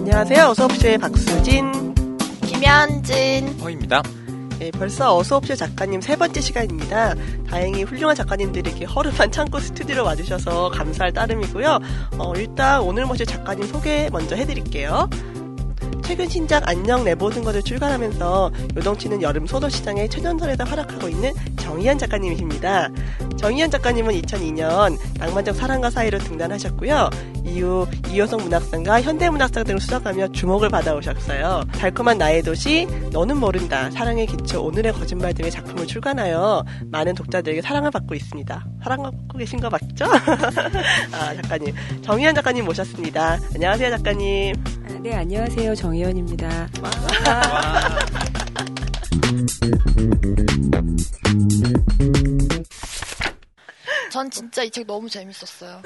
안녕하세요. 어서옵쇼의 박수진, 김현진, 허입니다. 네, 벌써 어서옵쇼 작가님 세 번째 시간입니다. 다행히 훌륭한 작가님들이 이렇게 허름한 창고 스튜디오로 와주셔서 감사할 따름이고요. 일단 오늘 모실 작가님 소개 먼저 해드릴게요. 최근 신작 안녕 내 모든 것을 출간하면서 요동치는 여름 소설시장의 최전선에서 활약하고 있는 정희연 작가님이십니다. 정희연 작가님은 2002년 낭만적 사랑과 사이로 등단하셨고요. 이후 이효성 문학상과 현대문학상 등을 수상하며 주목을 받아오셨어요. 달콤한 나의 도시, 너는 모른다, 사랑의 기초, 오늘의 거짓말 등의 작품을 출간하여 많은 독자들에게 사랑을 받고 있습니다. 사랑받고 계신 거 맞죠? 아, 작가님, 정희연 작가님 모셨습니다. 안녕하세요, 작가님. 아, 네, 안녕하세요, 정희연입니다. 전 진짜 이 책 너무 재밌었어요.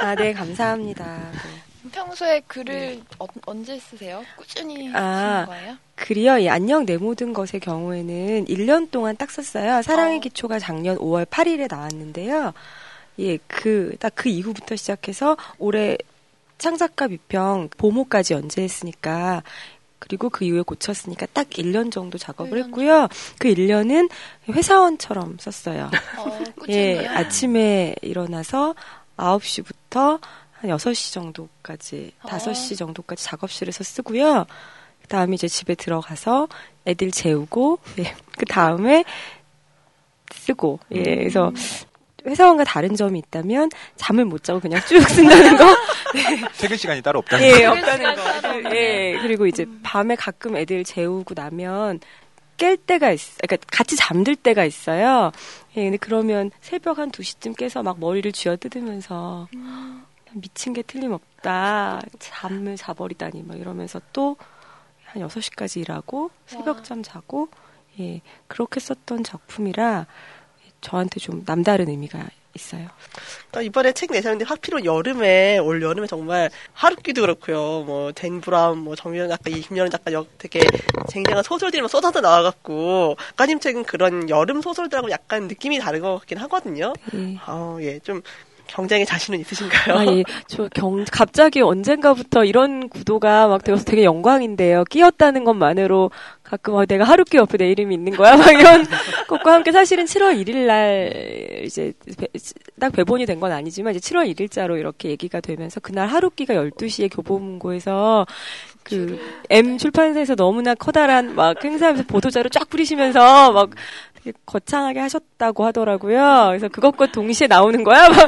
아, 네, 감사합니다. 네. 평소에 글을 언제 쓰세요? 꾸준히 쓰는 거예요? 글이요? 예, 안녕 내 모든 것의 경우에는 1년 동안 딱 썼어요. 사랑의 기초가 작년 5월 8일에 나왔는데요. 예, 딱 그 이후부터 시작해서 올해 창작가 비평 보모까지 연재했으니까, 그리고 그 이후에 고쳤으니까 딱 1년 정도 작업을 했고요. 그 1년은 회사원처럼 썼어요. 예, 아침에 일어나서 9시부터 한 6시 정도까지, 5시 정도까지 작업실에서 쓰고요. 그 다음에 이제 집에 들어가서 애들 재우고, 예, 그 다음에 쓰고, 예, 그래서 회사원과 다른 점이 있다면 잠을 못 자고 그냥 쭉 쓴다는 거. 네. 퇴근 시간이 따로 없다는 거. 예, 없다는 거. 예, 그리고 이제 밤에 가끔 애들 재우고 나면 깰 때가 그러니까 같이 잠들 때가 있어요. 예, 근데 그러면 새벽 한 2시쯤 깨서 막 머리를 쥐어뜯으면서 미친 게 틀림없다, 잠을 자버리다니 막 이러면서 또 한 6시까지 일하고 새벽잠 자고, 예, 그렇게 썼던 작품이라 저한테 좀 남다른 의미가 있어요. 이번에 책 내셨는데 하필 여름에, 올 여름에 정말 하루키도 그렇고요, 뭐 댄 브라운, 뭐 정희연 작가, 김현은 작가 되게 쟁쟁한 소설들이 막 쏟아져 나와갖고 작가님 책은 그런 여름 소설들하고 약간 느낌이 다른 것 같긴 하거든요. 네. 예, 좀 경쟁에 자신은 있으신가요? 아, 예. 갑자기 언젠가부터 이런 구도가 막 되어서 되게 영광인데요. 끼었다는 것만으로 가끔 내가 하루키 옆에 내 이름이 있는 거야, 막 이런 것과 함께, 사실은 7월 1일 날 이제 딱 배본이 된 건 아니지만 이제 7월 1일자로 이렇게 얘기가 되면서, 그날 하루키가 12시에 교보문고에서 그 M 출판사에서 너무나 커다란 막 행사하면서 보도자료 쫙 뿌리시면서 막 되게 거창하게 하셨다고 하더라고요. 그래서 그것과 동시에 나오는 거야, 막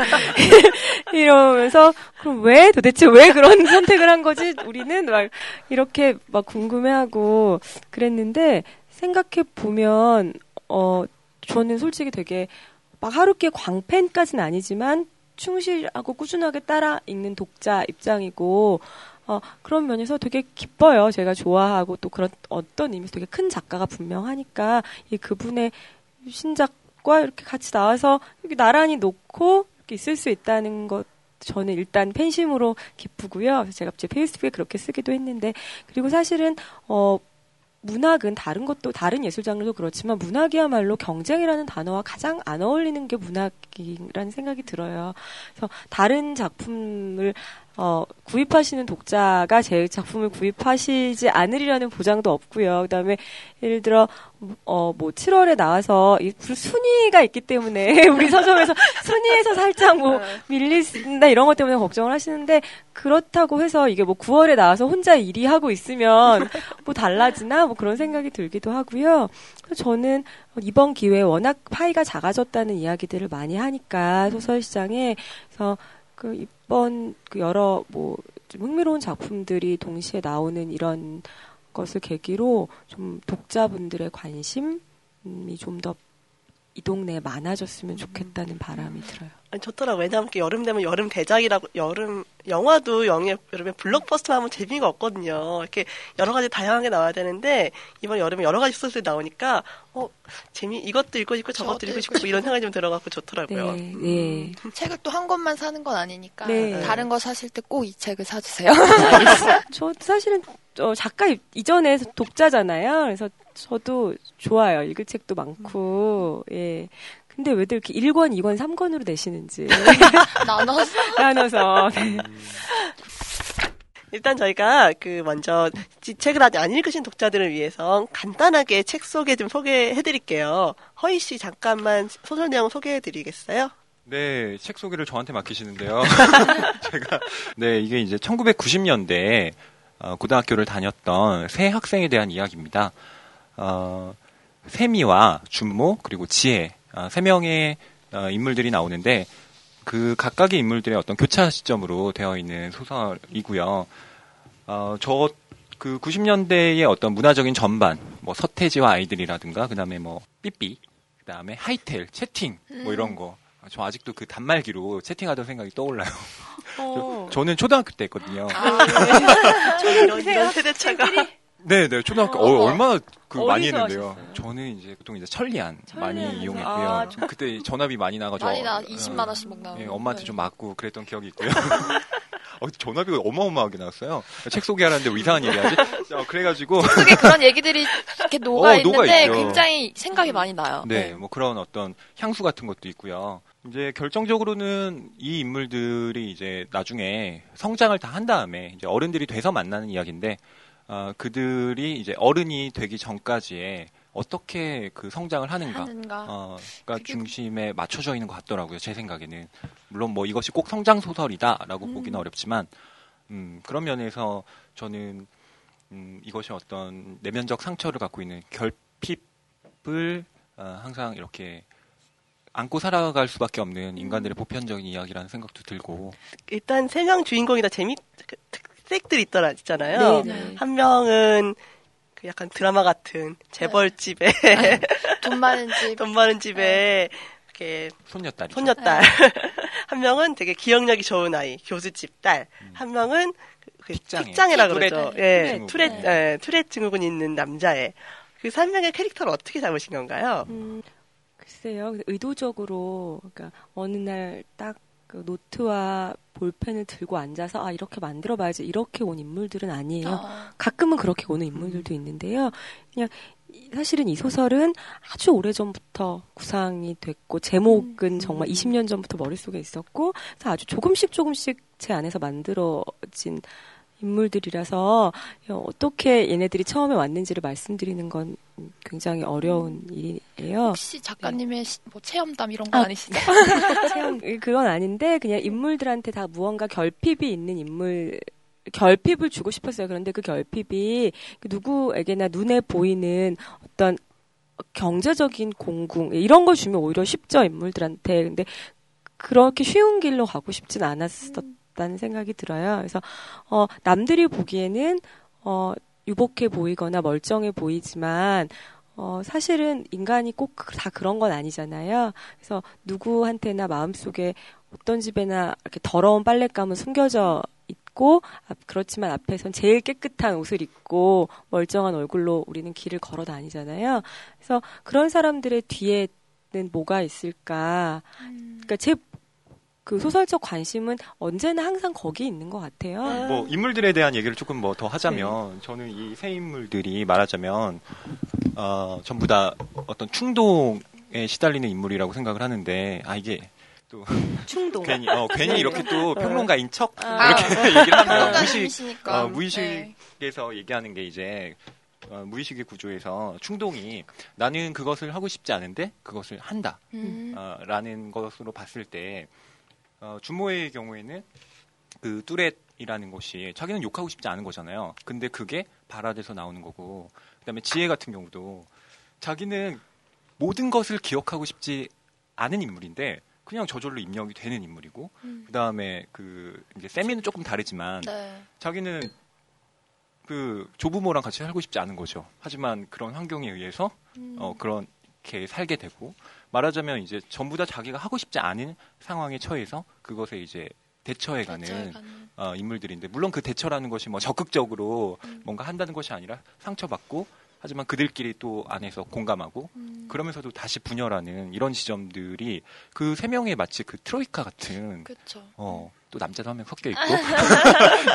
이러면서, 그럼 왜, 도대체 왜 그런 선택을 한 거지, 우리는 막 이렇게 막 궁금해하고 그랬는데, 생각해 보면 저는 솔직히 되게 막 하루키의 광팬까지는 아니지만 충실하고 꾸준하게 따라 읽는 독자 입장이고, 그런 면에서 되게 기뻐요. 제가 좋아하고 또 그런 어떤 의미에서 되게 큰 작가가 분명하니까, 이 그분의 신작과 이렇게 같이 나와서 이렇게 나란히 놓고 이렇게 있을 수 있다는 것, 저는 일단 팬심으로 기쁘고요. 제가 제 페이스북에 그렇게 쓰기도 했는데, 그리고 사실은 문학은 다른 것도, 다른 예술 장르도 그렇지만 문학이야말로 경쟁이라는 단어와 가장 안 어울리는 게 문학이라는 생각이 들어요. 그래서 다른 작품을 구입하시는 독자가 제 작품을 구입하시지 않으리라는 보장도 없고요. 그다음에 예를 들어 7월에 나와서 이 순위가 있기 때문에 우리 서점에서 순위에서 살짝 밀린다 이런 것 때문에 걱정을 하시는데, 그렇다고 해서 이게 9월에 나와서 혼자 1위 하고 있으면 달라지나 그런 생각이 들기도 하고요. 저는 이번 기회에 워낙 파이가 작아졌다는 이야기들을 많이 하니까 소설 시장에, 그래서 이번 여러 좀 흥미로운 작품들이 동시에 나오는 이런 것을 계기로 좀 독자분들의 관심이 좀 더 이 동네에 많아졌으면 좋겠다는 바람이 들어요. 아니, 좋더라고요. 왜냐하면 여름 되면 여름 대작이라고, 여름 영화도 여름에 블록버스터 하면 재미가 없거든요. 이렇게 여러 가지 다양하게 나와야 되는데, 이번 여름에 여러 가지 소설들이 나오니까 이것도 읽고 싶고 저것도 읽고 싶고 이런 생각이 좀 들어가고 좋더라고요. 네, 네. 책을 또 한 권만 사는 건 아니니까, 네, 다른 거 사실 때 꼭 이 책을 사주세요. 저 사실은 작가 이전에 독자잖아요. 그래서 저도 좋아요. 읽을 책도 많고, 예. 근데 왜들 이렇게 1권, 2권, 3권으로 내시는지. 나눠서? 네. 일단 저희가 그 먼저 책을 아직 안 읽으신 독자들을 위해서 간단하게 책 소개 좀 소개해드릴게요. 허희 씨 잠깐만 소설 내용 소개해드리겠어요? 네, 책 소개를 저한테 맡기시는데요. 제가 네 이게 이제 1990년대 고등학교를 다녔던 세 학생에 대한 이야기입니다. 세미와 준모 그리고 지혜 세 명의 인물들이 나오는데 그 각각의 인물들의 어떤 교차 시점으로 되어 있는 소설이고요. 그 90년대의 어떤 문화적인 전반, 뭐 서태지와 아이들이라든가, 그 다음에 뭐 삐삐, 그 다음에 하이텔, 채팅, 뭐 이런 거. 저 아직도 그 단말기로 채팅하던 생각이 떠올라요. 저는 초등학교 때 했거든요. 이런 세대차가. 네네, 초등학교, 얼마나 많이 했는데요. 하셨어요? 저는 이제 보통 이제 천리안 많이 이용했고요. 그때 전화비 많이 나가지고. 20만원씩 막 나가고. 예, 엄마한테 좀 맞고 그랬던 기억이 있고요. 전화비가 어마어마하게 나왔어요. 책 소개하라는데 왜 이상한 얘기하지? 그래가지고. 책 속에 그런 얘기들이 이렇게 녹아있는데 굉장히 생각이 많이 나요. 네, 뭐 그런 어떤 향수 같은 것도 있고요. 이제 결정적으로는 이 인물들이 이제 나중에 성장을 다 한 다음에 이제 어른들이 돼서 만나는 이야기인데 그들이 이제 어른이 되기 전까지에 어떻게 그 성장을 하는가. 그러니까 중심에 맞춰져 있는 것 같더라고요. 제 생각에는. 물론 뭐 이것이 꼭 성장 소설이다라고 보기는 어렵지만, 그런 면에서 저는 이것이 어떤 내면적 상처를 갖고 있는 결핍을 항상 이렇게 안고 살아갈 수밖에 없는 인간들의 보편적인 이야기라는 생각도 들고. 일단 세 명 주인공이 다 색들이 있잖아요. 네네. 한 명은 그 약간 드라마 같은 재벌집에 돈 많은 집에 이렇게 손녀딸. 한 명은 되게 기억력이 좋은 아이, 교수집 딸. 한 명은 픽장애라 그러죠. 예, 투렛 증후군 있는 남자애. 그 3명의 캐릭터를 어떻게 잡으신 건가요? 글쎄요, 의도적으로 그러니까 어느 날 딱 그 노트와 볼펜을 들고 앉아서 이렇게 만들어봐야지 이렇게 온 인물들은 아니에요. 가끔은 그렇게 오는 인물들도 있는데요. 그냥 사실은 이 소설은 아주 오래전부터 구상이 됐고 제목은 정말 20년 전부터 머릿속에 있었고 그래서 아주 조금씩 제 안에서 만들어진 인물들이라서 어떻게 얘네들이 처음에 왔는지를 말씀드리는 건 굉장히 어려운 일이에요. 혹시 작가님의 뭐 체험담 이런 거 아니시죠? 그건 아닌데 그냥 인물들한테 다 무언가 결핍이 있는 결핍을 주고 싶었어요. 그런데 그 결핍이 누구에게나 눈에 보이는 어떤 경제적인 공공 이런 걸 주면 오히려 쉽죠, 인물들한테. 근데 그렇게 쉬운 길로 가고 싶진 않았었다는 생각이 들어요. 그래서 남들이 보기에는 유복해 보이거나 멀쩡해 보이지만 사실은 인간이 꼭 다 그런 건 아니잖아요. 그래서 누구한테나 마음속에 어떤 집에나 이렇게 더러운 빨랫감은 숨겨져 있고 그렇지만 앞에선 제일 깨끗한 옷을 입고 멀쩡한 얼굴로 우리는 길을 걸어 다니잖아요. 그래서 그런 사람들의 뒤에는 뭐가 있을까? 그러니까 그 소설적 관심은 언제나 항상 거기 있는 것 같아요. 뭐 인물들에 대한 얘기를 조금 뭐 더 하자면 저는 이 세 인물들이 말하자면 전부 다 어떤 충동에 시달리는 인물이라고 생각을 하는데 이게 또 충동 괜히 이렇게 또 평론가인 척 이렇게 얘기를 하면 무의식에서 얘기하는 게 이제 무의식의 구조에서 충동이 나는 그것을 하고 싶지 않은데 그것을 한다 라는 것으로 봤을 때 준모의 경우에는 그 뚜렛이라는 것이 자기는 욕하고 싶지 않은 거잖아요. 근데 그게 발화돼서 나오는 거고 그다음에 지혜 같은 경우도 자기는 모든 것을 기억하고 싶지 않은 인물인데 그냥 저절로 입력이 되는 인물이고 그다음에 그 이제 세미는 조금 다르지만 자기는 그 조부모랑 같이 살고 싶지 않은 거죠. 하지만 그런 환경에 의해서 그렇게 살게 되고 말하자면 이제 전부 다 자기가 하고 싶지 않은 상황에 처해서 그것에 이제 대처해가는 인물들인데 물론 그 대처라는 것이 뭐 적극적으로 뭔가 한다는 것이 아니라 상처받고 하지만 그들끼리 또 안에서 공감하고 그러면서도 다시 분열하는 이런 지점들이 그 세 명의 마치 그 트로이카 같은 또 남자도 한 명 섞여 있고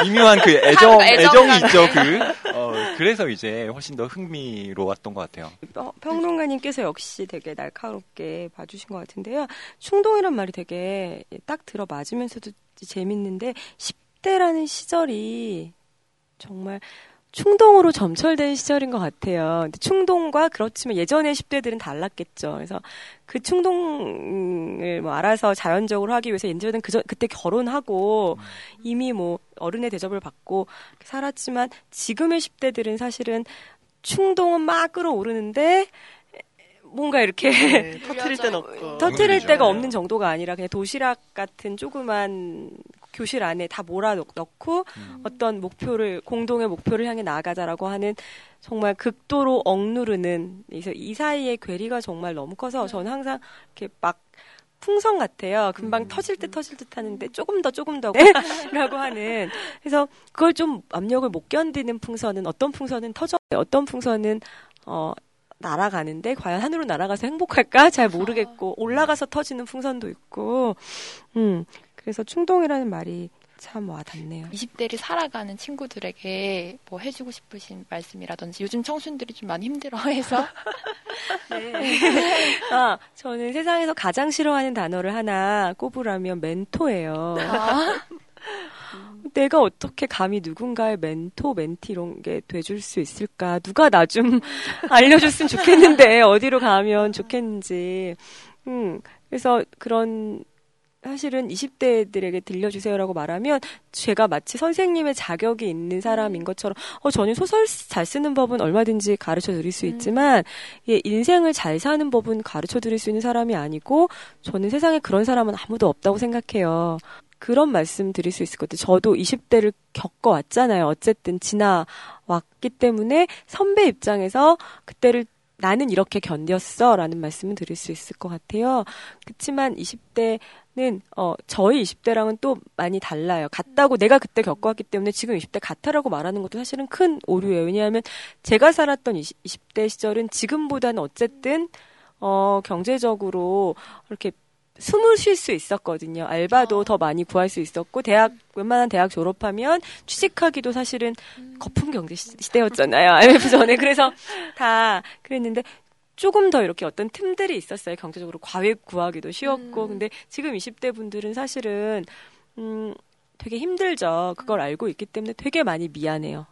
미묘한 그 애정이 있죠. 그래서 이제 훨씬 더 흥미로웠던 것 같아요. 평론가님께서 역시 되게 날카롭게 봐주신 것 같은데요. 충동이란 말이 되게 딱 들어맞으면서도 재밌는데 10대라는 시절이 정말 충동으로 점철된 시절인 것 같아요. 근데 충동과 그렇지만 예전의 10대들은 달랐겠죠. 그래서 그 충동을 뭐 알아서 자연적으로 하기 위해서 예전에는 그때 결혼하고 이미 뭐 어른의 대접을 받고 살았지만 지금의 10대들은 사실은 충동은 막 끌어오르는데 뭔가 이렇게 네, 터트릴 데는 없고 터트릴 데가 없는 정도가 아니라 그냥 도시락 같은 조그만 교실 안에 다 몰아넣고 어떤 목표를 공동의 목표를 향해 나아가자라고 하는 정말 극도로 억누르는 그래서 이 사이의 괴리가 정말 너무 커서 저는 항상 이렇게 막 풍선 같아요. 금방 터질 듯 터질 듯 하는데 조금 더 라고 하는 그래서 그걸 좀 압력을 못 견디는 풍선은 어떤 풍선은 터져 어떤 풍선은 날아가는데 과연 하늘로 날아가서 행복할까? 잘 모르겠고 올라가서 터지는 풍선도 있고 그래서 충동이라는 말이 참 와닿네요. 20대를 살아가는 친구들에게 뭐 해주고 싶으신 말씀이라든지 요즘 청춘들이 좀 많이 힘들어해서 네. 저는 세상에서 가장 싫어하는 단어를 하나 꼽으라면 멘토예요. 내가 어떻게 감히 누군가의 멘토, 멘티 이런 게 돼줄 수 있을까? 누가 나 좀 알려줬으면 좋겠는데 어디로 가면 좋겠는지. 그래서 그런 사실은 20대들에게 들려주세요라고 말하면 제가 마치 선생님의 자격이 있는 사람인 것처럼 저는 소설 잘 쓰는 법은 얼마든지 가르쳐드릴 수 있지만 인생을 잘 사는 법은 가르쳐드릴 수 있는 사람이 아니고 저는 세상에 그런 사람은 아무도 없다고 생각해요. 그런 말씀 드릴 수 있을 것 같아요. 저도 20대를 겪어왔잖아요. 어쨌든 지나왔기 때문에 선배 입장에서 그때를 나는 이렇게 견뎠어 라는 말씀을 드릴 수 있을 것 같아요. 그렇지만 20대는 저희 20대랑은 또 많이 달라요. 같다고 내가 그때 겪어왔기 때문에 지금 20대 같다라고 말하는 것도 사실은 큰 오류예요. 왜냐하면 제가 살았던 20대 시절은 지금보다는 어쨌든 경제적으로 이렇게 숨을 쉴 수 있었거든요. 알바도 더 많이 구할 수 있었고 웬만한 대학 졸업하면 취직하기도 사실은 거품 경제 시대였잖아요. IMF 전에. 그래서 다 그랬는데 조금 더 이렇게 어떤 틈들이 있었어요. 경제적으로 과외 구하기도 쉬웠고. 근데 지금 20대 분들은 사실은 되게 힘들죠. 그걸 알고 있기 때문에 되게 많이 미안해요.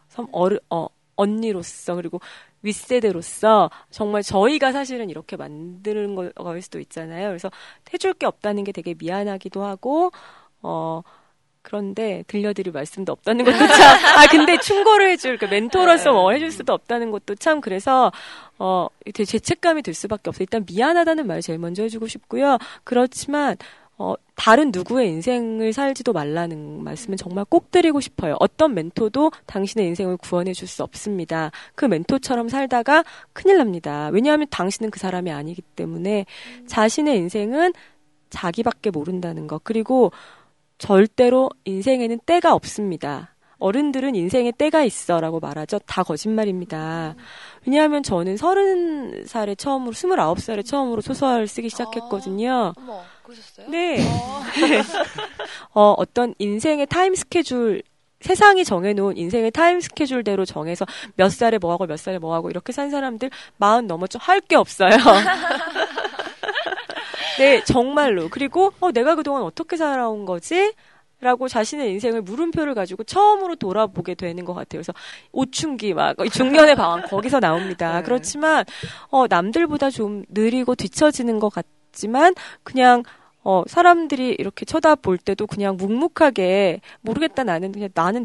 언니로서 그리고 윗세대로서 정말 저희가 사실은 이렇게 만드는 거일 수도 있잖아요. 그래서 해줄 게 없다는 게 되게 미안하기도 하고 그런데 들려드릴 말씀도 없다는 것도 참 근데 충고를 해줄 멘토로서 해줄 수도 없다는 것도 참 그래서 되게 죄책감이 들 수밖에 없어요. 일단 미안하다는 말 제일 먼저 해주고 싶고요. 그렇지만 다른 누구의 인생을 살지도 말라는 말씀은 정말 꼭 드리고 싶어요. 어떤 멘토도 당신의 인생을 구원해 줄 수 없습니다. 그 멘토처럼 살다가 큰일 납니다. 왜냐하면 당신은 그 사람이 아니기 때문에 자신의 인생은 자기밖에 모른다는 것. 그리고 절대로 인생에는 때가 없습니다. 어른들은 인생에 때가 있어라고 말하죠. 다 거짓말입니다. 왜냐하면 저는 30살에 처음으로 29살에 처음으로 소설 쓰기 시작했거든요. 어머, 그러셨어요? 네. 어떤 인생의 타임 스케줄 세상이 정해놓은 인생의 타임 스케줄대로 정해서 몇 살에 뭐하고 몇 살에 뭐하고 이렇게 산 사람들 40 넘어서 할 게 없어요. 네, 정말로. 그리고 내가 그동안 어떻게 살아온 거지? 라고 자신의 인생을 물음표를 가지고 처음으로 돌아보게 되는 것 같아요. 그래서 오춘기 막 중년의 방황 거기서 나옵니다. 네. 그렇지만 남들보다 좀 느리고 뒤처지는 것 같지만 그냥 사람들이 이렇게 쳐다볼 때도 그냥 묵묵하게 모르겠다 나는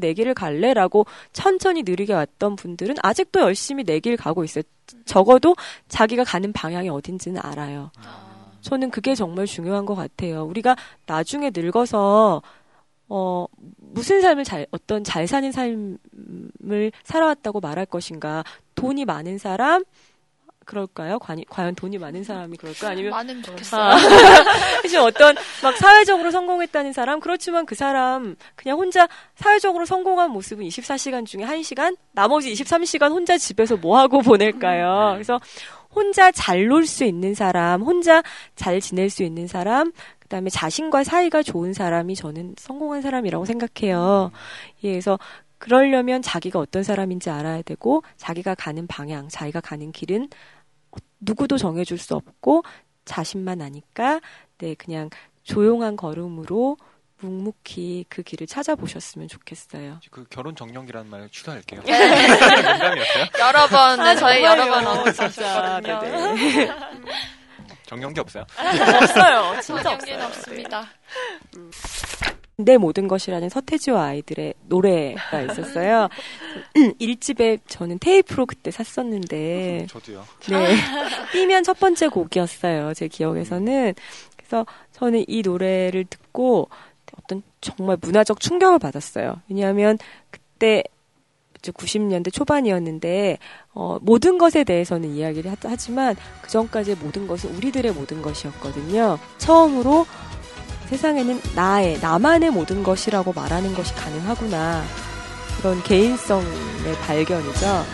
내 길을 갈래라고 천천히 느리게 왔던 분들은 아직도 열심히 내 길 가고 있어요. 적어도 자기가 가는 방향이 어딘지는 알아요. 저는 그게 정말 중요한 것 같아요. 우리가 나중에 늙어서 무슨 삶을 어떤 잘 사는 삶을 살아왔다고 말할 것인가? 돈이 많은 사람? 그럴까요? 과연 돈이 많은 사람이 그럴까? 아니면. 많으면 좋겠어요. 어떤, 사회적으로 성공했다는 사람? 그렇지만 그 사람, 그냥 혼자 사회적으로 성공한 모습은 24시간 중에 1시간? 나머지 23시간 혼자 집에서 뭐하고 보낼까요? 그래서 혼자 잘 놀 수 있는 사람, 혼자 잘 지낼 수 있는 사람, 그다음에 자신과 사이가 좋은 사람이 저는 성공한 사람이라고 생각해요. 예, 그래서 그러려면 자기가 어떤 사람인지 알아야 되고 자기가 가는 방향, 자기가 가는 길은 누구도 정해줄 수 없고 자신만 아니까 네, 그냥 조용한 걸음으로 묵묵히 그 길을 찾아보셨으면 좋겠어요. 그 결혼 정령기라는 말 취소할게요. 농담이었어요? 여러 번, 네, 저희 여러 번 언급하셨거든요. 정령기 없어요? 없어요. 진짜 정령기는 없습니다. 내 모든 것이라는 서태지와 아이들의 노래가 있었어요. 1집에 저는 테이프로 그때 샀었는데. 저도요. 네. 삐면 첫 번째 곡이었어요. 제 기억에서는. 그래서 저는 이 노래를 듣고 어떤 정말 문화적 충격을 받았어요. 왜냐하면 그때 90년대 초반이었는데 모든 것에 대해서는 이야기를 하지만 그 전까지의 모든 것은 우리들의 모든 것이었거든요. 처음으로 세상에는 나만의 모든 것이라고 말하는 것이 가능하구나. 그런 개인성의 발견이죠.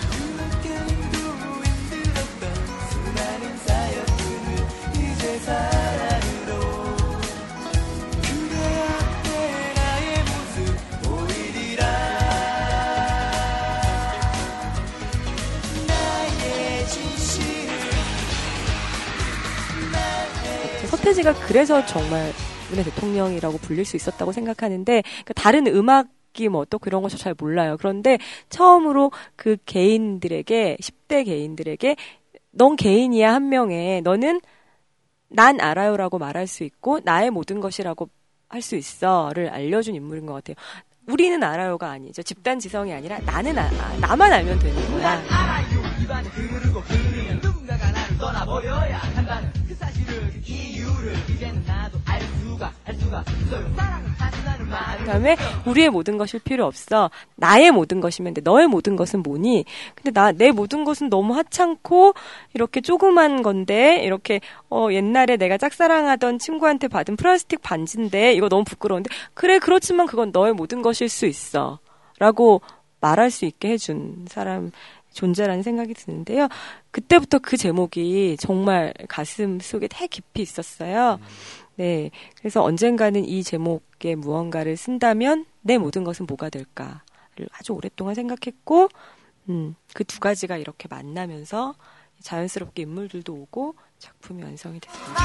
서태지가 그래서 정말 우리 대통령이라고 불릴 수 있었다고 생각하는데, 다른 음악이 뭐 또 그런 것을 잘 몰라요. 그런데 처음으로 그 개인들에게, 10대 개인들에게 넌 개인이야 한 명에, 너는 난 알아요라고 말할 수 있고 나의 모든 것이라고 할 수 있어를 알려준 인물인 것 같아요. 우리는 알아요가 아니죠. 집단 지성이 아니라 나는 나만 알면 되는 거야. 입안에 흐르고 흐르면 누군가가 나를 떠나버려야 한다는 그 사실을, 그 이유를 이제는 나도 알 수가 있어요. 사랑은 사진하는 말을 그 다음에 우리의 모든 것일 필요 없어. 나의 모든 것이면 돼. 너의 모든 것은 뭐니? 근데 내 모든 것은 너무 하찮고 이렇게 조그만 건데, 이렇게 옛날에 내가 짝사랑하던 친구한테 받은 플라스틱 반지인데 이거 너무 부끄러운데, 그래 그렇지만 그건 너의 모든 것일 수 있어 라고 말할 수 있게 해준 사람 존재라는 생각이 드는데요. 그때부터 그 제목이 정말 가슴 속에 대 깊이 있었어요. 네, 그래서 언젠가는 이 제목에 무언가를 쓴다면 내 모든 것은 뭐가 될까를 아주 오랫동안 생각했고, 그 두 가지가 이렇게 만나면서 자연스럽게 인물들도 오고 작품이 완성이 됐습니다.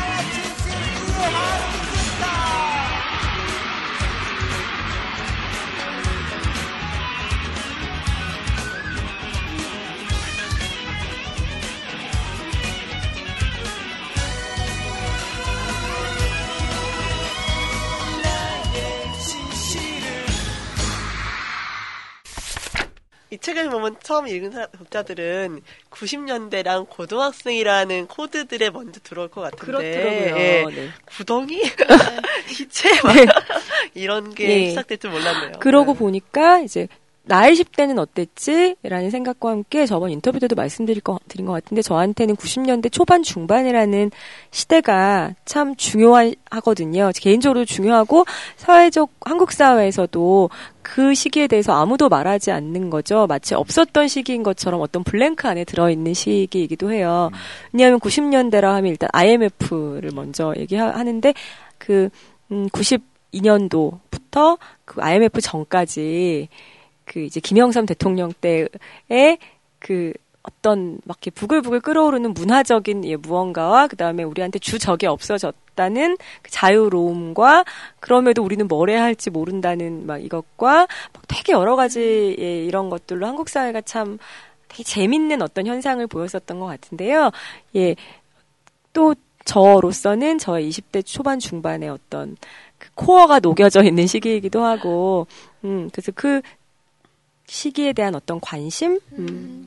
이 책을 보면 처음 읽은 독자들은 90년대랑 고등학생이라는 코드들에 먼저 들어올 것 같은데. 그렇더라고요. 예. 네. 구덩이? 시체? 네. 이런 게 네. 시작될 줄 몰랐네요. 그러고 보니까 이제 나의 10대는 어땠지라는 생각과 함께 저번 인터뷰 때도 드린 것 같은데, 저한테는 90년대 초반 중반이라는 시대가 참 중요하거든요. 개인적으로 중요하고 사회적, 한국 사회에서도 그 시기에 대해서 아무도 말하지 않는 거죠. 마치 없었던 시기인 것처럼 어떤 블랭크 안에 들어있는 시기이기도 해요. 왜냐하면 90년대라 하면 일단 IMF를 먼저 얘기하는데, 92년도부터 그 IMF 전까지 그 이제 김영삼 대통령 때의 그 어떤 막 이렇게 부글부글 끓어오르는 문화적인 무언가와, 그 다음에 우리한테 주적이 없어졌다는 그 자유로움과, 그럼에도 우리는 뭘 해야 할지 모른다는 막 이것과, 막 되게 여러 가지 이런 것들로 한국 사회가 참 되게 재밌는 어떤 현상을 보였었던 것 같은데요. 예, 또 저로서는 저의 20대 초반 중반의 어떤 그 코어가 녹여져 있는 시기이기도 하고, 그래서 그 시기에 대한 어떤 관심?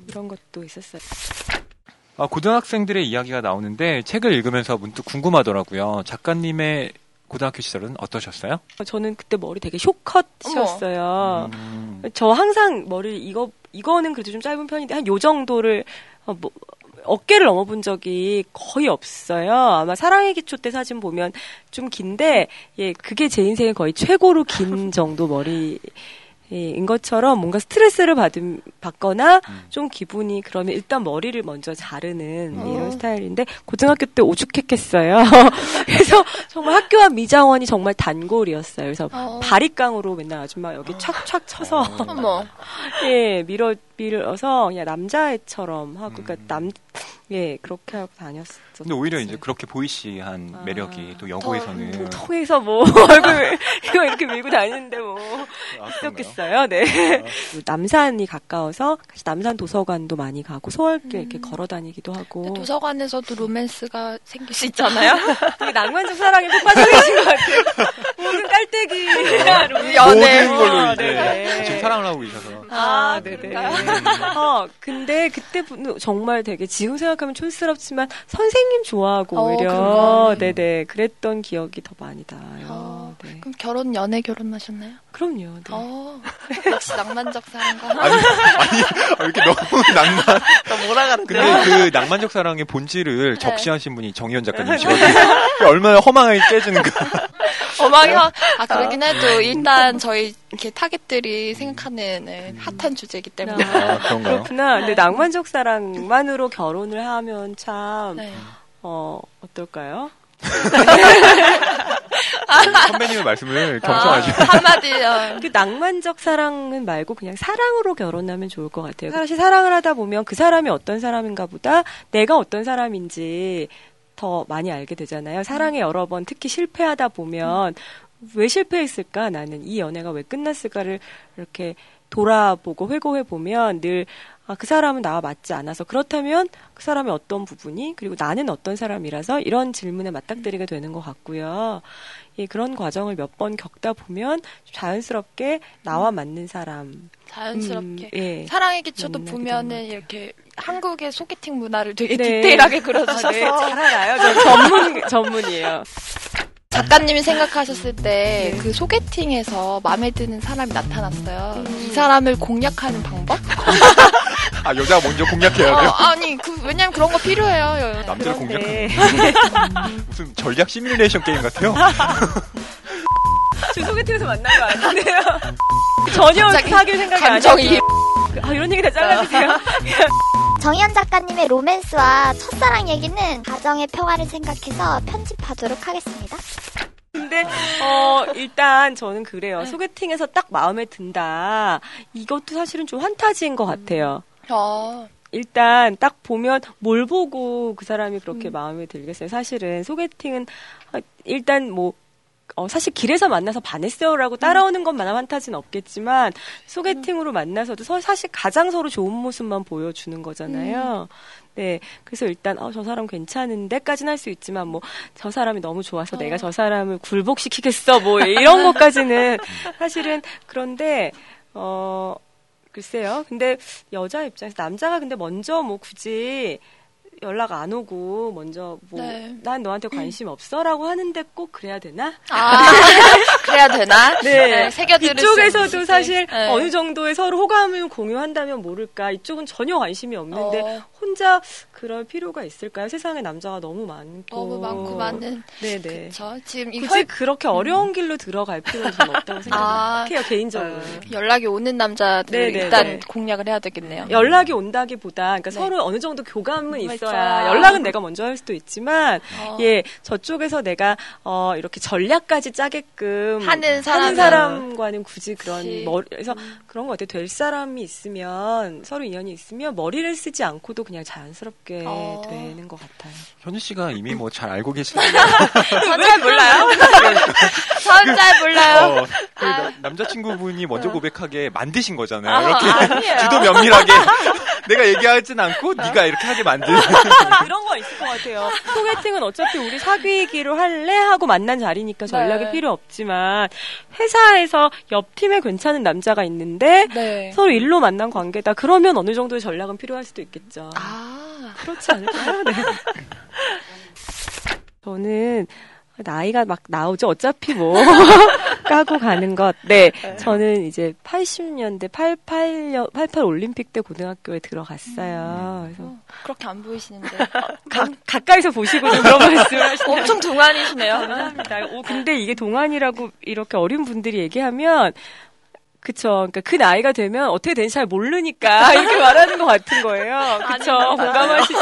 이런 것도 있었어요. 아, 고등학생들의 이야기가 나오는데 책을 읽으면서 문득 궁금하더라고요. 작가님의 고등학교 시절은 어떠셨어요? 저는 그때 머리 되게 숏컷이었어요. 저 항상 머리를 이거는 그래도 좀 짧은 편인데 한 요 정도를 어깨를 넘어본 적이 거의 없어요. 아마 사랑의 기초 때 사진 보면 좀 긴데, 예, 그게 제 인생에 거의 최고로 긴 정도 머리 인 것처럼, 뭔가 스트레스를 받거나 좀 기분이 그러면 일단 머리를 먼저 자르는 이런 스타일인데, 고등학교 때 오죽했겠어요. 그래서 정말 학교와 미장원이 정말 단골이었어요. 그래서 바리깡으로 맨날 아줌마 여기 촥촥 쳐서 예, 밀어서 그냥 남자애처럼 하고, 그러니까 예, 그렇게 하고 다녔었죠. 근데 오히려 이제 그렇게 보이시한 매력이 또 여고에서는. 통해서 뭐, 얼굴, 이거 이렇게 밀고 다니는데 뭐, 좋겠어요. 네. 남산이 가까워서, 남산 도서관도 많이 가고, 서울길 이렇게 걸어 다니기도 하고. 도서관에서도 로맨스가 생길 수 있잖아요? 되게 낭만적 사랑에 푹 빠져계신 것 같아요. 모든 깔때기. 연애. 모든 걸로 이제. 네. 지금 사랑을 하고 계셔서. 아, 네네. 근데 그때 정말 되게 지금 생각하면 촌스럽지만 선생님 좋아하고 오히려 네네 그랬던 기억이 더 많이 나요. 네. 그럼 결혼 연애 결혼하셨나요? 그럼요. 네. 역시 낭만적 사랑과 아니 이렇게 너무 낭만. 몰아갔대. 근데 그 낭만적 사랑의 본질을 네. 적시하신 분이 정희연 작가님이시거든요. 얼마나 허망하게 깨지는가. 허망해. 아 그러긴 해도 일단 저희 이렇게 타겟들이 생각하는 핫한 주제이기 때문에. 아, 그런가요? 그렇구나. 근데 낭만적 사랑만으로 결혼을 하면 참 어떨까요? 선배님의 말씀을 경청하시고 한마디요. 그 낭만적 사랑은 말고 그냥 사랑으로 결혼하면 좋을 것 같아요. 사실 사랑을 하다 보면 그 사람이 어떤 사람인가 보다 내가 어떤 사람인지 더 많이 알게 되잖아요. 사랑에 여러 번 특히 실패하다 보면 왜 실패했을까? 나는 이 연애가 왜 끝났을까를 이렇게 돌아보고 회고해보면 늘 그 사람은 나와 맞지 않아서 그렇다면 그 사람의 어떤 부분이 그리고 나는 어떤 사람이라서 이런 질문에 맞닥뜨리게 되는 것 같고요. 예, 그런 과정을 몇 번 겪다 보면 자연스럽게 나와 맞는 사람. 자연스럽게. 예, 사랑의 기초도 보면은 이렇게 한국의 소개팅 문화를 되게 네. 디테일하게 그려주셔서 네, 잘 알아요. 저 전문이에요. 작가님이 생각하셨을 때 그 소개팅에서 마음에 드는 사람이 나타났어요. 이 사람을 공략하는 방법? 아, 여자가 먼저 공략해야 돼요? 아니, 왜냐면 그런 거 필요해요. 남자를 공략하는 무슨 전략 시뮬레이션 게임 같아요? 저 소개팅에서 만난 거 아닌데요? 전혀 사귈 생각이 아니에요. 이런 얘기 다 잘라주세요. 정희연 작가님의 로맨스와 첫사랑 얘기는 가정의 평화를 생각해서 편집하도록 하겠습니다. 근데 일단 저는 그래요. 소개팅에서 딱 마음에 든다. 이것도 사실은 좀 환타지인 것 같아요. 일단 딱 보면 뭘 보고 그 사람이 그렇게 마음에 들겠어요. 사실은 소개팅은 일단 뭐 사실 길에서 만나서 반했어요라고 따라오는 것만 환타지는 없겠지만 소개팅으로 만나서도 사실 가장 서로 좋은 모습만 보여주는 거잖아요. 네, 그래서 일단 저 사람 괜찮은데까지는 할 수 있지만 뭐 저 사람이 너무 좋아서 내가 저 사람을 굴복시키겠어 뭐 이런 것까지는 사실은 그런데 글쎄요. 근데 여자 입장에서 남자가 근데 먼저 뭐 굳이 연락 안 오고 먼저 뭐 난 너한테 관심 없어라고 하는데 꼭 그래야 되나? 아 그래야 되나? 네. 새겨들을 이쪽에서도 사실 어느 정도의 서로 호감을 공유한다면 모를까. 이쪽은 전혀 관심이 없는데 혼자 그럴 필요가 있을까요? 세상에 남자가 너무 많고 많은. 네네. 그쵸. 지금 이거 굳이 그렇게 어려운 길로 들어갈 필요는 저는 없다고 생각해요. 개인적으로 연락이 오는 남자들 일단 공략을 해야 되겠네요. 연락이 온다기보다 그러니까 서로 어느 정도 교감은 있어요. 연락은 내가 먼저 할 수도 있지만 예 저쪽에서 내가 이렇게 전략까지 짜게끔 하는 사람과는 굳이 그런 머리에서 그런 것 같아요. 될 사람이 있으면 서로 인연이 있으면 머리를 쓰지 않고도 그냥 자연스럽게 되는 것 같아요. 현희 씨가 이미 뭐 잘 알고 계시네요. 전 잘 몰라요. 전 잘 몰라요. 남자친구분이 먼저 고백하게 만드신 거잖아요. 이렇게 주도 면밀하게 내가 얘기하진 않고 네가 이렇게 하게 만드는. 그런 거 있을 것 같아요. 소개팅은 어차피 우리 사귀기로 할래? 하고 만난 자리니까 전략이 필요 없지만 회사에서 옆팀에 괜찮은 남자가 있는데 서로 일로 만난 관계다. 그러면 어느 정도의 전략은 필요할 수도 있겠죠. 아 그렇지 않을까요? 네. 저는 나이가 막 나오죠. 어차피 뭐 까고 가는 것. 네, 저는 이제 80년대 88 올림픽 때 고등학교에 들어갔어요. 그래서 그렇게 안 보이시는데 가까이서 보시고 좀 그런 말씀하시네요. 엄청 동안이시네요. 감사합니다. 근데 이게 동안이라고 이렇게 어린 분들이 얘기하면. 그쵸. 그러니까 그 나이가 되면 어떻게 되는지 잘 모르니까 이렇게 말하는 것 같은 거예요. 그쵸. 공감하시죠.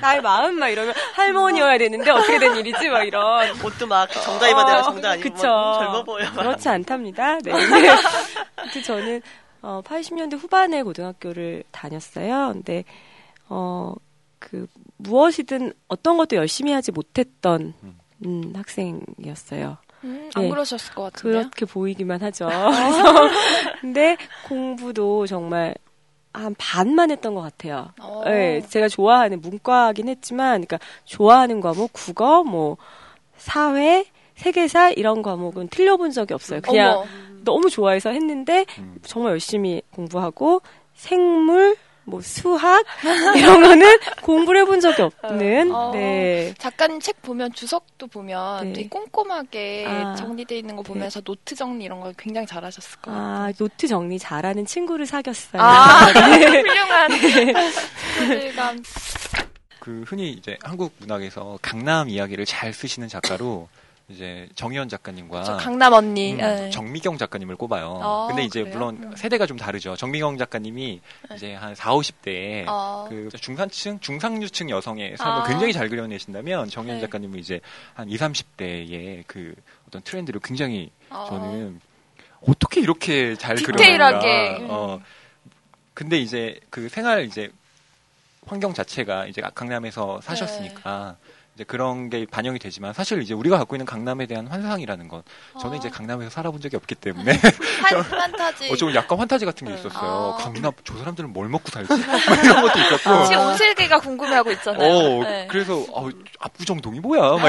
나의 마음 막 이러면 할머니여야 되는데 어떻게 된 일이지 막 이런. 옷도 막 정답 입어야 되나 정답 아니면 젊어 보여. 그렇지 않답니다. 네. 그래서 저는 80년대 후반에 고등학교를 다녔어요. 근데 그 무엇이든 어떤 것도 열심히 하지 못했던 학생이었어요. 안 네. 그러셨을 것 같은데요? 그렇게 보이기만 하죠. 그래서 근데 공부도 정말 한 반만 했던 것 같아요. 네, 제가 좋아하는 문과긴 했지만, 그러니까 좋아하는 과목, 국어, 뭐 사회, 세계사 이런 과목은 틀려본 적이 없어요. 그냥 어머. 너무 좋아해서 했는데 정말 열심히 공부하고 생물, 뭐 수학 이런 거는 공부를 해본 적이 없는. 네. 작가님 책 보면 주석도 보면 되게 꼼꼼하게 정리되어 있는 거 보면서 노트 정리 이런 걸 굉장히 잘하셨을 것 같아요. 아, 노트 정리 잘하는 친구를 사귀었어요. 네. 훌륭한 친구들감. 그 흔히 이제 한국 문학에서 강남 이야기를 잘 쓰시는 작가로. 이제 정희연 작가님과 강남 언니 정미경 작가님을 꼽아요. 근데 이제 그래요? 물론 세대가 좀 다르죠. 정미경 작가님이 이제 한 40, 50대에 그 중산층, 중상류층 여성의 삶을 굉장히 잘 그려내신다면 정희연 작가님은 이제 한 20, 30대의 그 어떤 트렌드를 굉장히 저는 어떻게 이렇게 잘 그려낸가. 디테일하게. 근데 이제 그 생활 이제 환경 자체가 이제 강남에서 사셨으니까 이제 그런 게 반영이 되지만 사실 이제 우리가 갖고 있는 강남에 대한 환상이라는 건 저는 이제 강남에서 살아본 적이 없기 때문에 환타지 좀 약간 환타지 같은 게 있었어요. 강남 저 사람들은 뭘 먹고 살지 이런 것도 있었고 지금 온실기가 궁금해하고 있잖아요. 네. 그래서 압구정동이 뭐야 막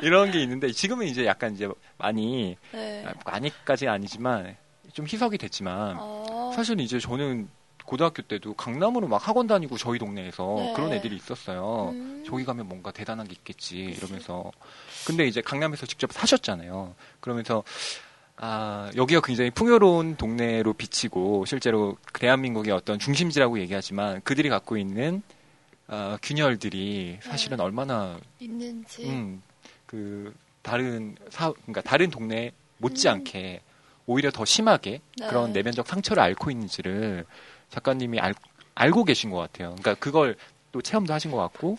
이런 게 있는데 지금은 이제 약간 이제 많이 아니까지 아니지만 좀 희석이 됐지만 사실 이제 저는 고등학교 때도 강남으로 막 학원 다니고 저희 동네에서 그런 애들이 있었어요. 저기 가면 뭔가 대단한 게 있겠지 이러면서. 근데 이제 강남에서 직접 사셨잖아요. 그러면서 여기가 굉장히 풍요로운 동네로 비치고 실제로 대한민국의 어떤 중심지라고 얘기하지만 그들이 갖고 있는 균열들이 사실은 얼마나 있는지 그 그러니까 다른 동네 못지않게 오히려 더 심하게 그런 내면적 상처를 앓고 있는지를 작가님이 알고 계신 것 같아요. 그러니까 그걸 또 체험도 하신 것 같고.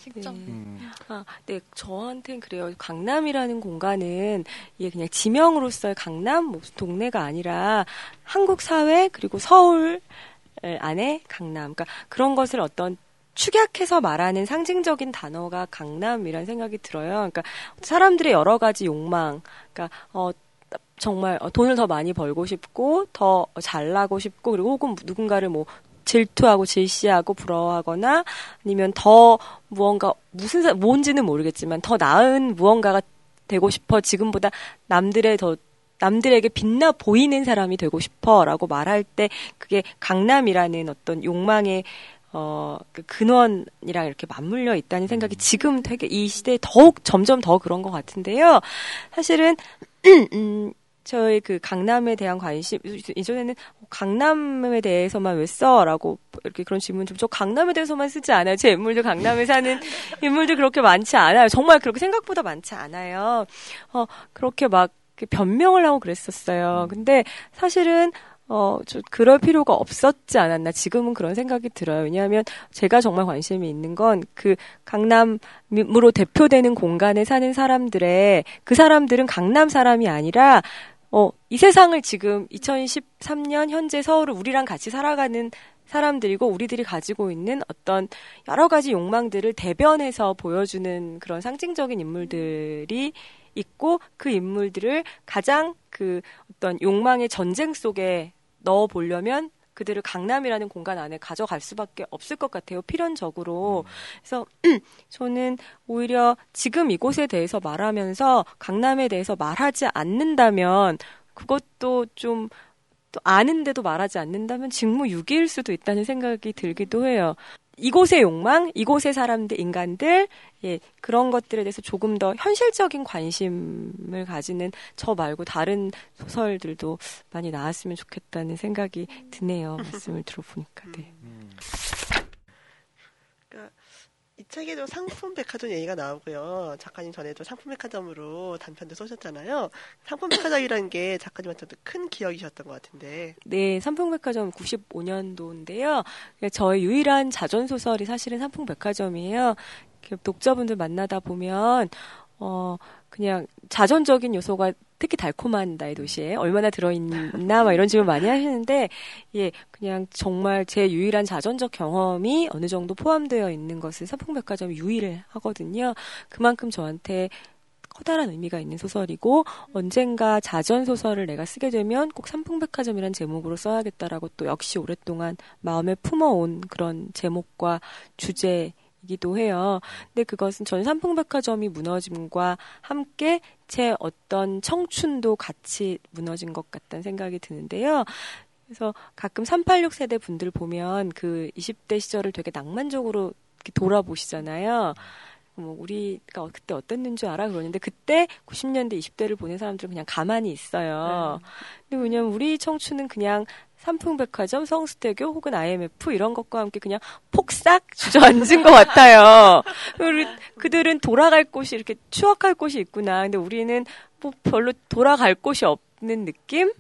네, 저한테는 그래요. 강남이라는 공간은 이게 그냥 지명으로서의 강남, 뭐 동네가 아니라 한국 사회 그리고 서울 안에 강남. 그러니까 그런 것을 어떤 축약해서 말하는 상징적인 단어가 강남이라는 생각이 들어요. 그러니까 사람들의 여러 가지 욕망, 그러니까 정말 돈을 더 많이 벌고 싶고 더 잘나고 싶고 그리고 혹은 누군가를 뭐 질투하고 질시하고 부러워하거나 아니면 더 무언가 무슨 뭔지는 모르겠지만 더 나은 무언가가 되고 싶어 지금보다 남들에게 빛나 보이는 사람이 되고 싶어라고 말할 때 그게 강남이라는 어떤 욕망의 그 근원이랑 이렇게 맞물려 있다는 생각이 지금 되게 이 시대에 더욱 점점 더 그런 것 같은데요. 사실은 저의 그 강남에 대한 관심, 이전에는 강남에 대해서만 왜 써? 라고 이렇게 그런 질문 좀, 저 강남에 대해서만 쓰지 않아요. 제 인물들 강남에 사는 인물들 그렇게 많지 않아요. 정말 그렇게 생각보다 많지 않아요. 그렇게 막 변명을 하고 그랬었어요. 근데 사실은, 저 그럴 필요가 없었지 않았나. 지금은 그런 생각이 들어요. 왜냐하면 제가 정말 관심이 있는 건 그 강남으로 대표되는 공간에 사는 사람들의 그 사람들은 강남 사람이 아니라 이 세상을 지금 2013년 현재 서울을 우리랑 같이 살아가는 사람들이고 우리들이 가지고 있는 어떤 여러 가지 욕망들을 대변해서 보여주는 그런 상징적인 인물들이 있고 그 인물들을 가장 그 어떤 욕망의 전쟁 속에 넣어 보려면 그들을 강남이라는 공간 안에 가져갈 수밖에 없을 것 같아요. 필연적으로. 그래서 저는 오히려 지금 이곳에 대해서 말하면서 강남에 대해서 말하지 않는다면 그것도 좀 또 아는데도 말하지 않는다면 직무유기일 수도 있다는 생각이 들기도 해요. 이곳의 욕망, 이곳의 사람들, 인간들, 그런 것들에 대해서 조금 더 현실적인 관심을 가지는 저 말고 다른 소설들도 많이 나왔으면 좋겠다는 생각이 드네요. 말씀을 들어보니까. 네. 그러니까 이 책에도 삼풍백화점 얘기가 나오고요. 작가님 전에도 삼풍백화점으로 단편도 쓰셨잖아요. 삼풍백화점이라는 게 작가님한테도 큰 기억이셨던 것 같은데. 네, 삼풍백화점 95년도인데요. 저의 유일한 자전소설이 사실은 삼풍백화점이에요. 독자분들 만나다 보면 그냥 자전적인 요소가 특히 달콤한 나의 도시에 얼마나 들어있나 막 이런 질문 많이 하시는데, 예, 그냥 정말 제 유일한 자전적 경험이 어느 정도 포함되어 있는 것을 삼풍백화점 유일하거든요. 그만큼 저한테 커다란 의미가 있는 소설이고, 언젠가 자전 소설을 내가 쓰게 되면 꼭 삼풍백화점이란 제목으로 써야겠다라고 또 역시 오랫동안 마음에 품어온 그런 제목과 주제이기도 해요. 근데 그것은 전 삼풍백화점이 무너짐과 함께 제 어떤 청춘도 같이 무너진 것 같다는 생각이 드는데요. 그래서 가끔 386 세대 분들 보면 그 20대 시절을 되게 낭만적으로 이렇게 돌아보시잖아요. 뭐 우리가 그때 어땠는지 알아? 그러는데 그때 90년대 20대를 보낸 사람들은 그냥 가만히 있어요. 근데 왜냐면 우리 청춘은 그냥 삼풍백화점, 성수대교 혹은 IMF 이런 것과 함께 그냥 폭삭 주저앉은 것 같아요. 그들은 돌아갈 곳이 이렇게 추억할 곳이 있구나. 근데 우리는 뭐 별로 돌아갈 곳이 없는 느낌?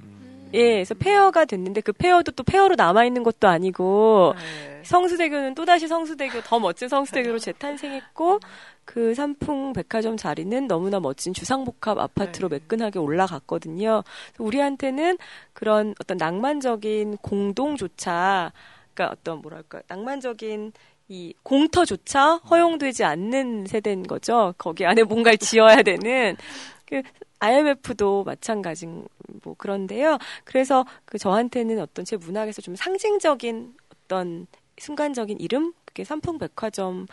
예, 그래서 폐허가 됐는데 그 폐허도 또 폐허로 남아있는 것도 아니고, 네. 성수대교는 또다시 성수대교, 더 멋진 성수대교로 재탄생했고, 그 삼풍백화점 자리는 너무나 멋진 주상복합 아파트로 네. 매끈하게 올라갔거든요. 우리한테는 그런 어떤 낭만적인 공동조차, 그러니까 어떤 뭐랄까, 낭만적인 이 공터조차 허용되지 않는 세대인 거죠. 거기 안에 뭔가를 지어야 되는. 그 IMF도 마찬가지인 뭐 그런데요. 그래서 그 저한테는 어떤 제 문학에서 좀 상징적인 어떤 순간적인 이름, 그게 삼풍백화점이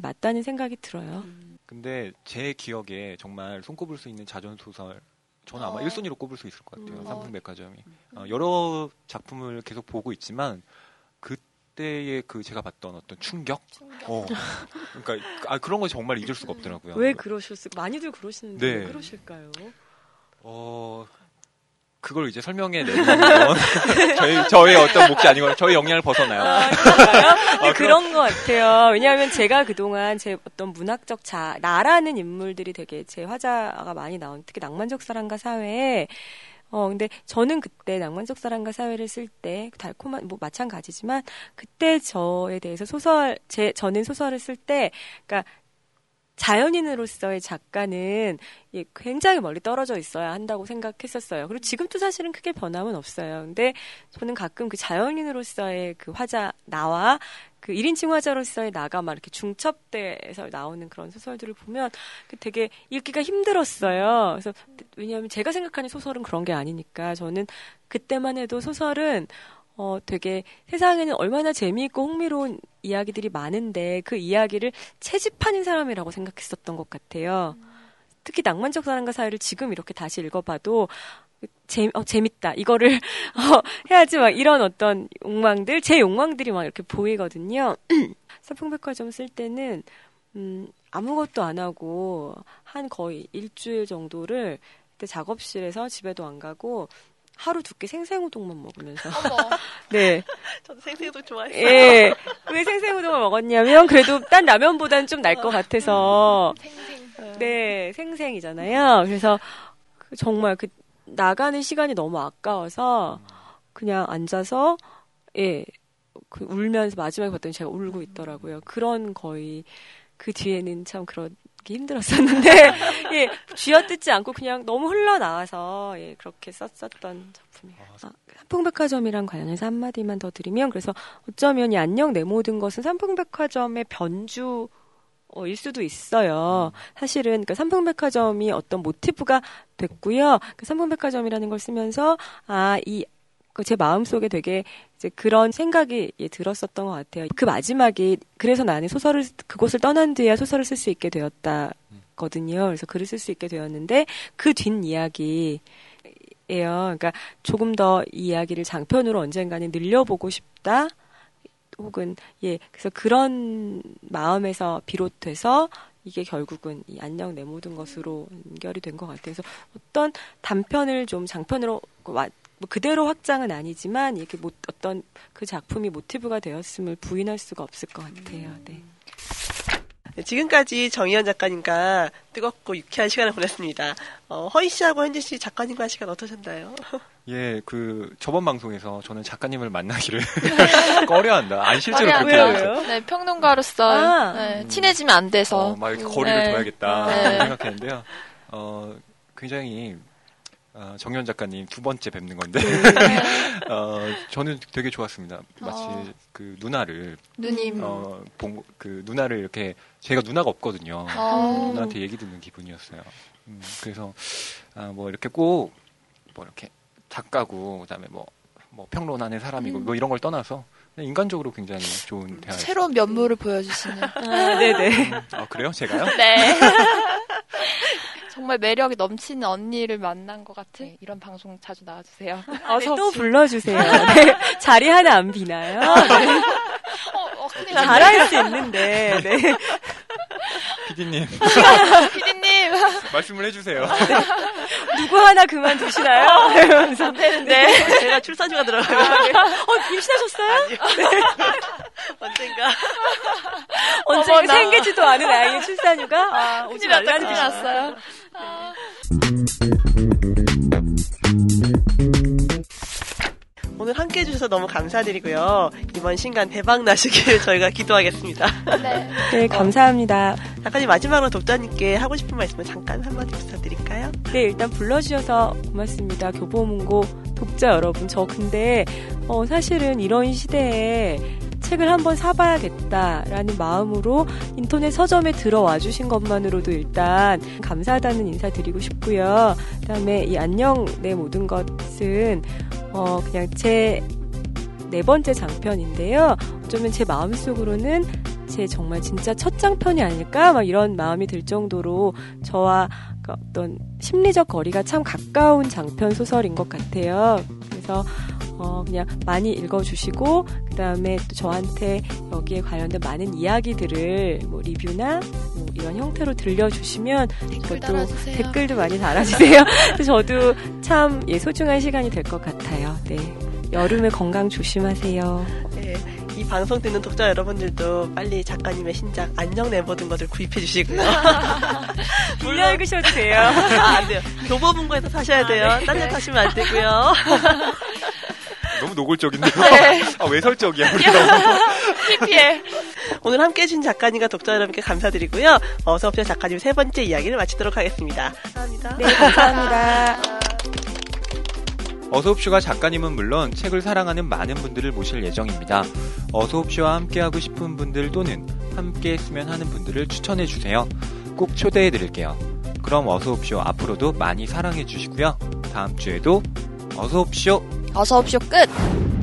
맞다는 생각이 들어요. 근데 제 기억에 정말 손꼽을 수 있는 자전소설, 저는 아마 1순위로 꼽을 수 있을 것 같아요. 삼풍백화점이 여러 작품을 계속 보고 있지만 그때의 그 제가 봤던 어떤 충격? 그러니까 그런 거 정말 잊을 수가 없더라고요. 왜 그러셨을까? 많이들 그러시는데 네. 왜 그러실까요? 그걸 이제 설명해내는 건 저의 어떤 몫이 아니고 저의 영향을 벗어나요. 그런 것 같아요. 왜냐하면 제가 그동안 제 어떤 문학적 나라는 인물들이 되게 제 화자가 많이 나온, 특히 낭만적 사랑과 사회에 근데 저는 그때 낭만적 사랑과 사회를 쓸 때 달콤한 뭐 마찬가지지만 그때 저에 대해서 저는 소설을 쓸 때, 그러니까 자연인으로서의 작가는 굉장히 멀리 떨어져 있어야 한다고 생각했었어요. 그리고 지금도 사실은 크게 변함은 없어요. 근데 저는 가끔 그 자연인으로서의 그 화자 나와 그 1인칭 화자로서의 나가 막 이렇게 중첩돼서 나오는 그런 소설들을 보면 되게 읽기가 힘들었어요. 그래서 왜냐하면 제가 생각하는 소설은 그런 게 아니니까, 저는 그때만 해도 소설은 되게 세상에는 얼마나 재미있고 흥미로운 이야기들이 많은데 그 이야기를 채집하는 사람이라고 생각했었던 것 같아요. 특히 낭만적 사랑과 사회를 지금 이렇게 다시 읽어봐도 재밌다. 이거를 해야지 막 이런 어떤 욕망들, 제 욕망들이 막 이렇게 보이거든요. 삼풍백화점 쓸 때는 아무것도 안 하고 한 거의 일주일 정도를 그때 작업실에서 집에도 안 가고 하루 두 끼 생생우동만 먹으면서. 네. 저도 생생우동 좋아했어요. 예. 왜 생생우동을 먹었냐면, 그래도 딴 라면보단 좀 날 것 같아서. 생생. 네, 생생이잖아요. 그래서 정말 그 나가는 시간이 너무 아까워서 그냥 앉아서, 예, 그 울면서 마지막에 봤더니 제가 울고 있더라고요. 그런 거의 그 뒤에는 참 그런. 힘들었었는데 예, 쥐어뜯지 않고 그냥 너무 흘러나와서 예, 그렇게 썼던 작품이에요. 삼풍백화점이랑 관련해서 한마디만 더 드리면, 그래서 어쩌면 이 안녕 내 모든 것은 삼풍백화점의 변주일 수도 있어요. 사실은 그러니까 삼풍백화점이 어떤 모티브가 됐고요. 그 삼풍백화점이라는 걸 쓰면서 제 마음속에 되게 이제 그런 생각이 들었었던 것 같아요. 그 마지막이 그래서 나는 그곳을 떠난 뒤에야 소설을 쓸 수 있게 되었다거든요. 그래서 글을 쓸 수 있게 되었는데 그 뒷이야기예요. 그러니까 조금 더 이 이야기를 장편으로 언젠가는 늘려보고 싶다. 혹은 예, 그래서 그런 마음에서 비롯돼서 이게 결국은 이 안녕 내 모든 것으로 연결이 된 것 같아요. 그래서 어떤 단편을 좀 장편으로 그대로 확장은 아니지만 이게 어떤 그 작품이 모티브가 되었음을 부인할 수가 없을 것 같아요. 네. 지금까지 정희연 작가님과 뜨겁고 유쾌한 시간을 보냈습니다. 허희 씨하고 현지 씨 작가님과의 시간 어떠셨나요? 예, 저번 방송에서 저는 작가님을 만나기를 꺼려한다. 실제로 그렇게 해요. 네, 평론가로서 네, 친해지면 안 돼서 막 이렇게 거리를 둬야겠다 생각했는데요. 굉장히 정희연 작가님 두 번째 뵙는 건데 저는 되게 좋았습니다. 마치 그 누나를 누님 그 누나를 이렇게 제가 누나가 없거든요. 누나한테 얘기 듣는 기분이었어요. 그래서 뭐 이렇게 꼭 뭐 이렇게 작가고 그다음에 뭐 평론하는 사람이고 뭐 이런 걸 떠나서 인간적으로 굉장히 좋은 대화. 새로운 면모를 보여주시는. 네네. 아 그래요? 제가요? 네. 정말 매력이 넘치는 언니를 만난 것 같은 네, 이런 방송 자주 나와주세요. 네, 또 불러주세요. 네, 자리 하나 안 비나요? 네. 잘할 수 있는데. 네. PD님. PD님. 말씀을 해주세요. 네. 누구 하나 그만두시나요? 안 되는데. 네. 제가 출산휴가 들어가요. 임신하셨어요? 네. 언젠가 생기지도 않은 아이의 출산휴가? 오지 말라는 뜻이 났어요. 오늘 함께 해주셔서 너무 감사드리고요. 이번 신간 대박나시길 저희가 기도하겠습니다. 네. 네, 감사합니다. 작가님 마지막으로 독자님께 하고 싶은 말씀을 잠깐 한마디 부탁드릴까요? 네, 일단 불러주셔서 고맙습니다. 교보문고 독자 여러분, 저 근데 사실은 이런 시대에 책을 한번 사봐야겠다라는 마음으로 인터넷 서점에 들어와 주신 것만으로도 일단 감사하다는 인사드리고 싶고요. 그다음에 이 안녕 내 모든 것은 그냥 제 4번째 장편인데요. 어쩌면 제 마음속으로는 제 정말 진짜 첫 장편이 아닐까 막 이런 마음이 들 정도로 저와 어떤 심리적 거리가 참 가까운 장편 소설인 것 같아요. 그래서 그냥 많이 읽어주시고 그 다음에 또 저한테 여기에 관련된 많은 이야기들을 뭐 리뷰나 뭐 이런 형태로 들려주시면 댓글도 많이 달아주세요. 저도 참 소중한 시간이 될 것 같아요. 네, 여름에 건강 조심하세요. 네, 이 방송 듣는 독자 여러분들도 빨리 작가님의 신작 안녕 내 모든 것을 구입해 주시고요. 빌려 읽으셔도 돼요. 안 돼요. 교보문고에서 사셔야 돼요. 네. 딴 데 사시면 안 되고요. 너무 노골적인데요? 네. 아, 외설적이야, 우리 너무. PPL. 오늘 함께 해주신 작가님과 독자 여러분께 감사드리고요. 어서옵쇼 작가님 3번째 이야기를 마치도록 하겠습니다. 감사합니다. 네, 감사합니다. 어서옵쇼가 작가님은 물론 책을 사랑하는 많은 분들을 모실 예정입니다. 어서옵쇼와 함께하고 싶은 분들 또는 함께 했으면 하는 분들을 추천해주세요. 꼭 초대해드릴게요. 그럼 어서옵쇼 앞으로도 많이 사랑해주시고요. 다음 주에도 어서옵쇼! 어서옵쇼 끝!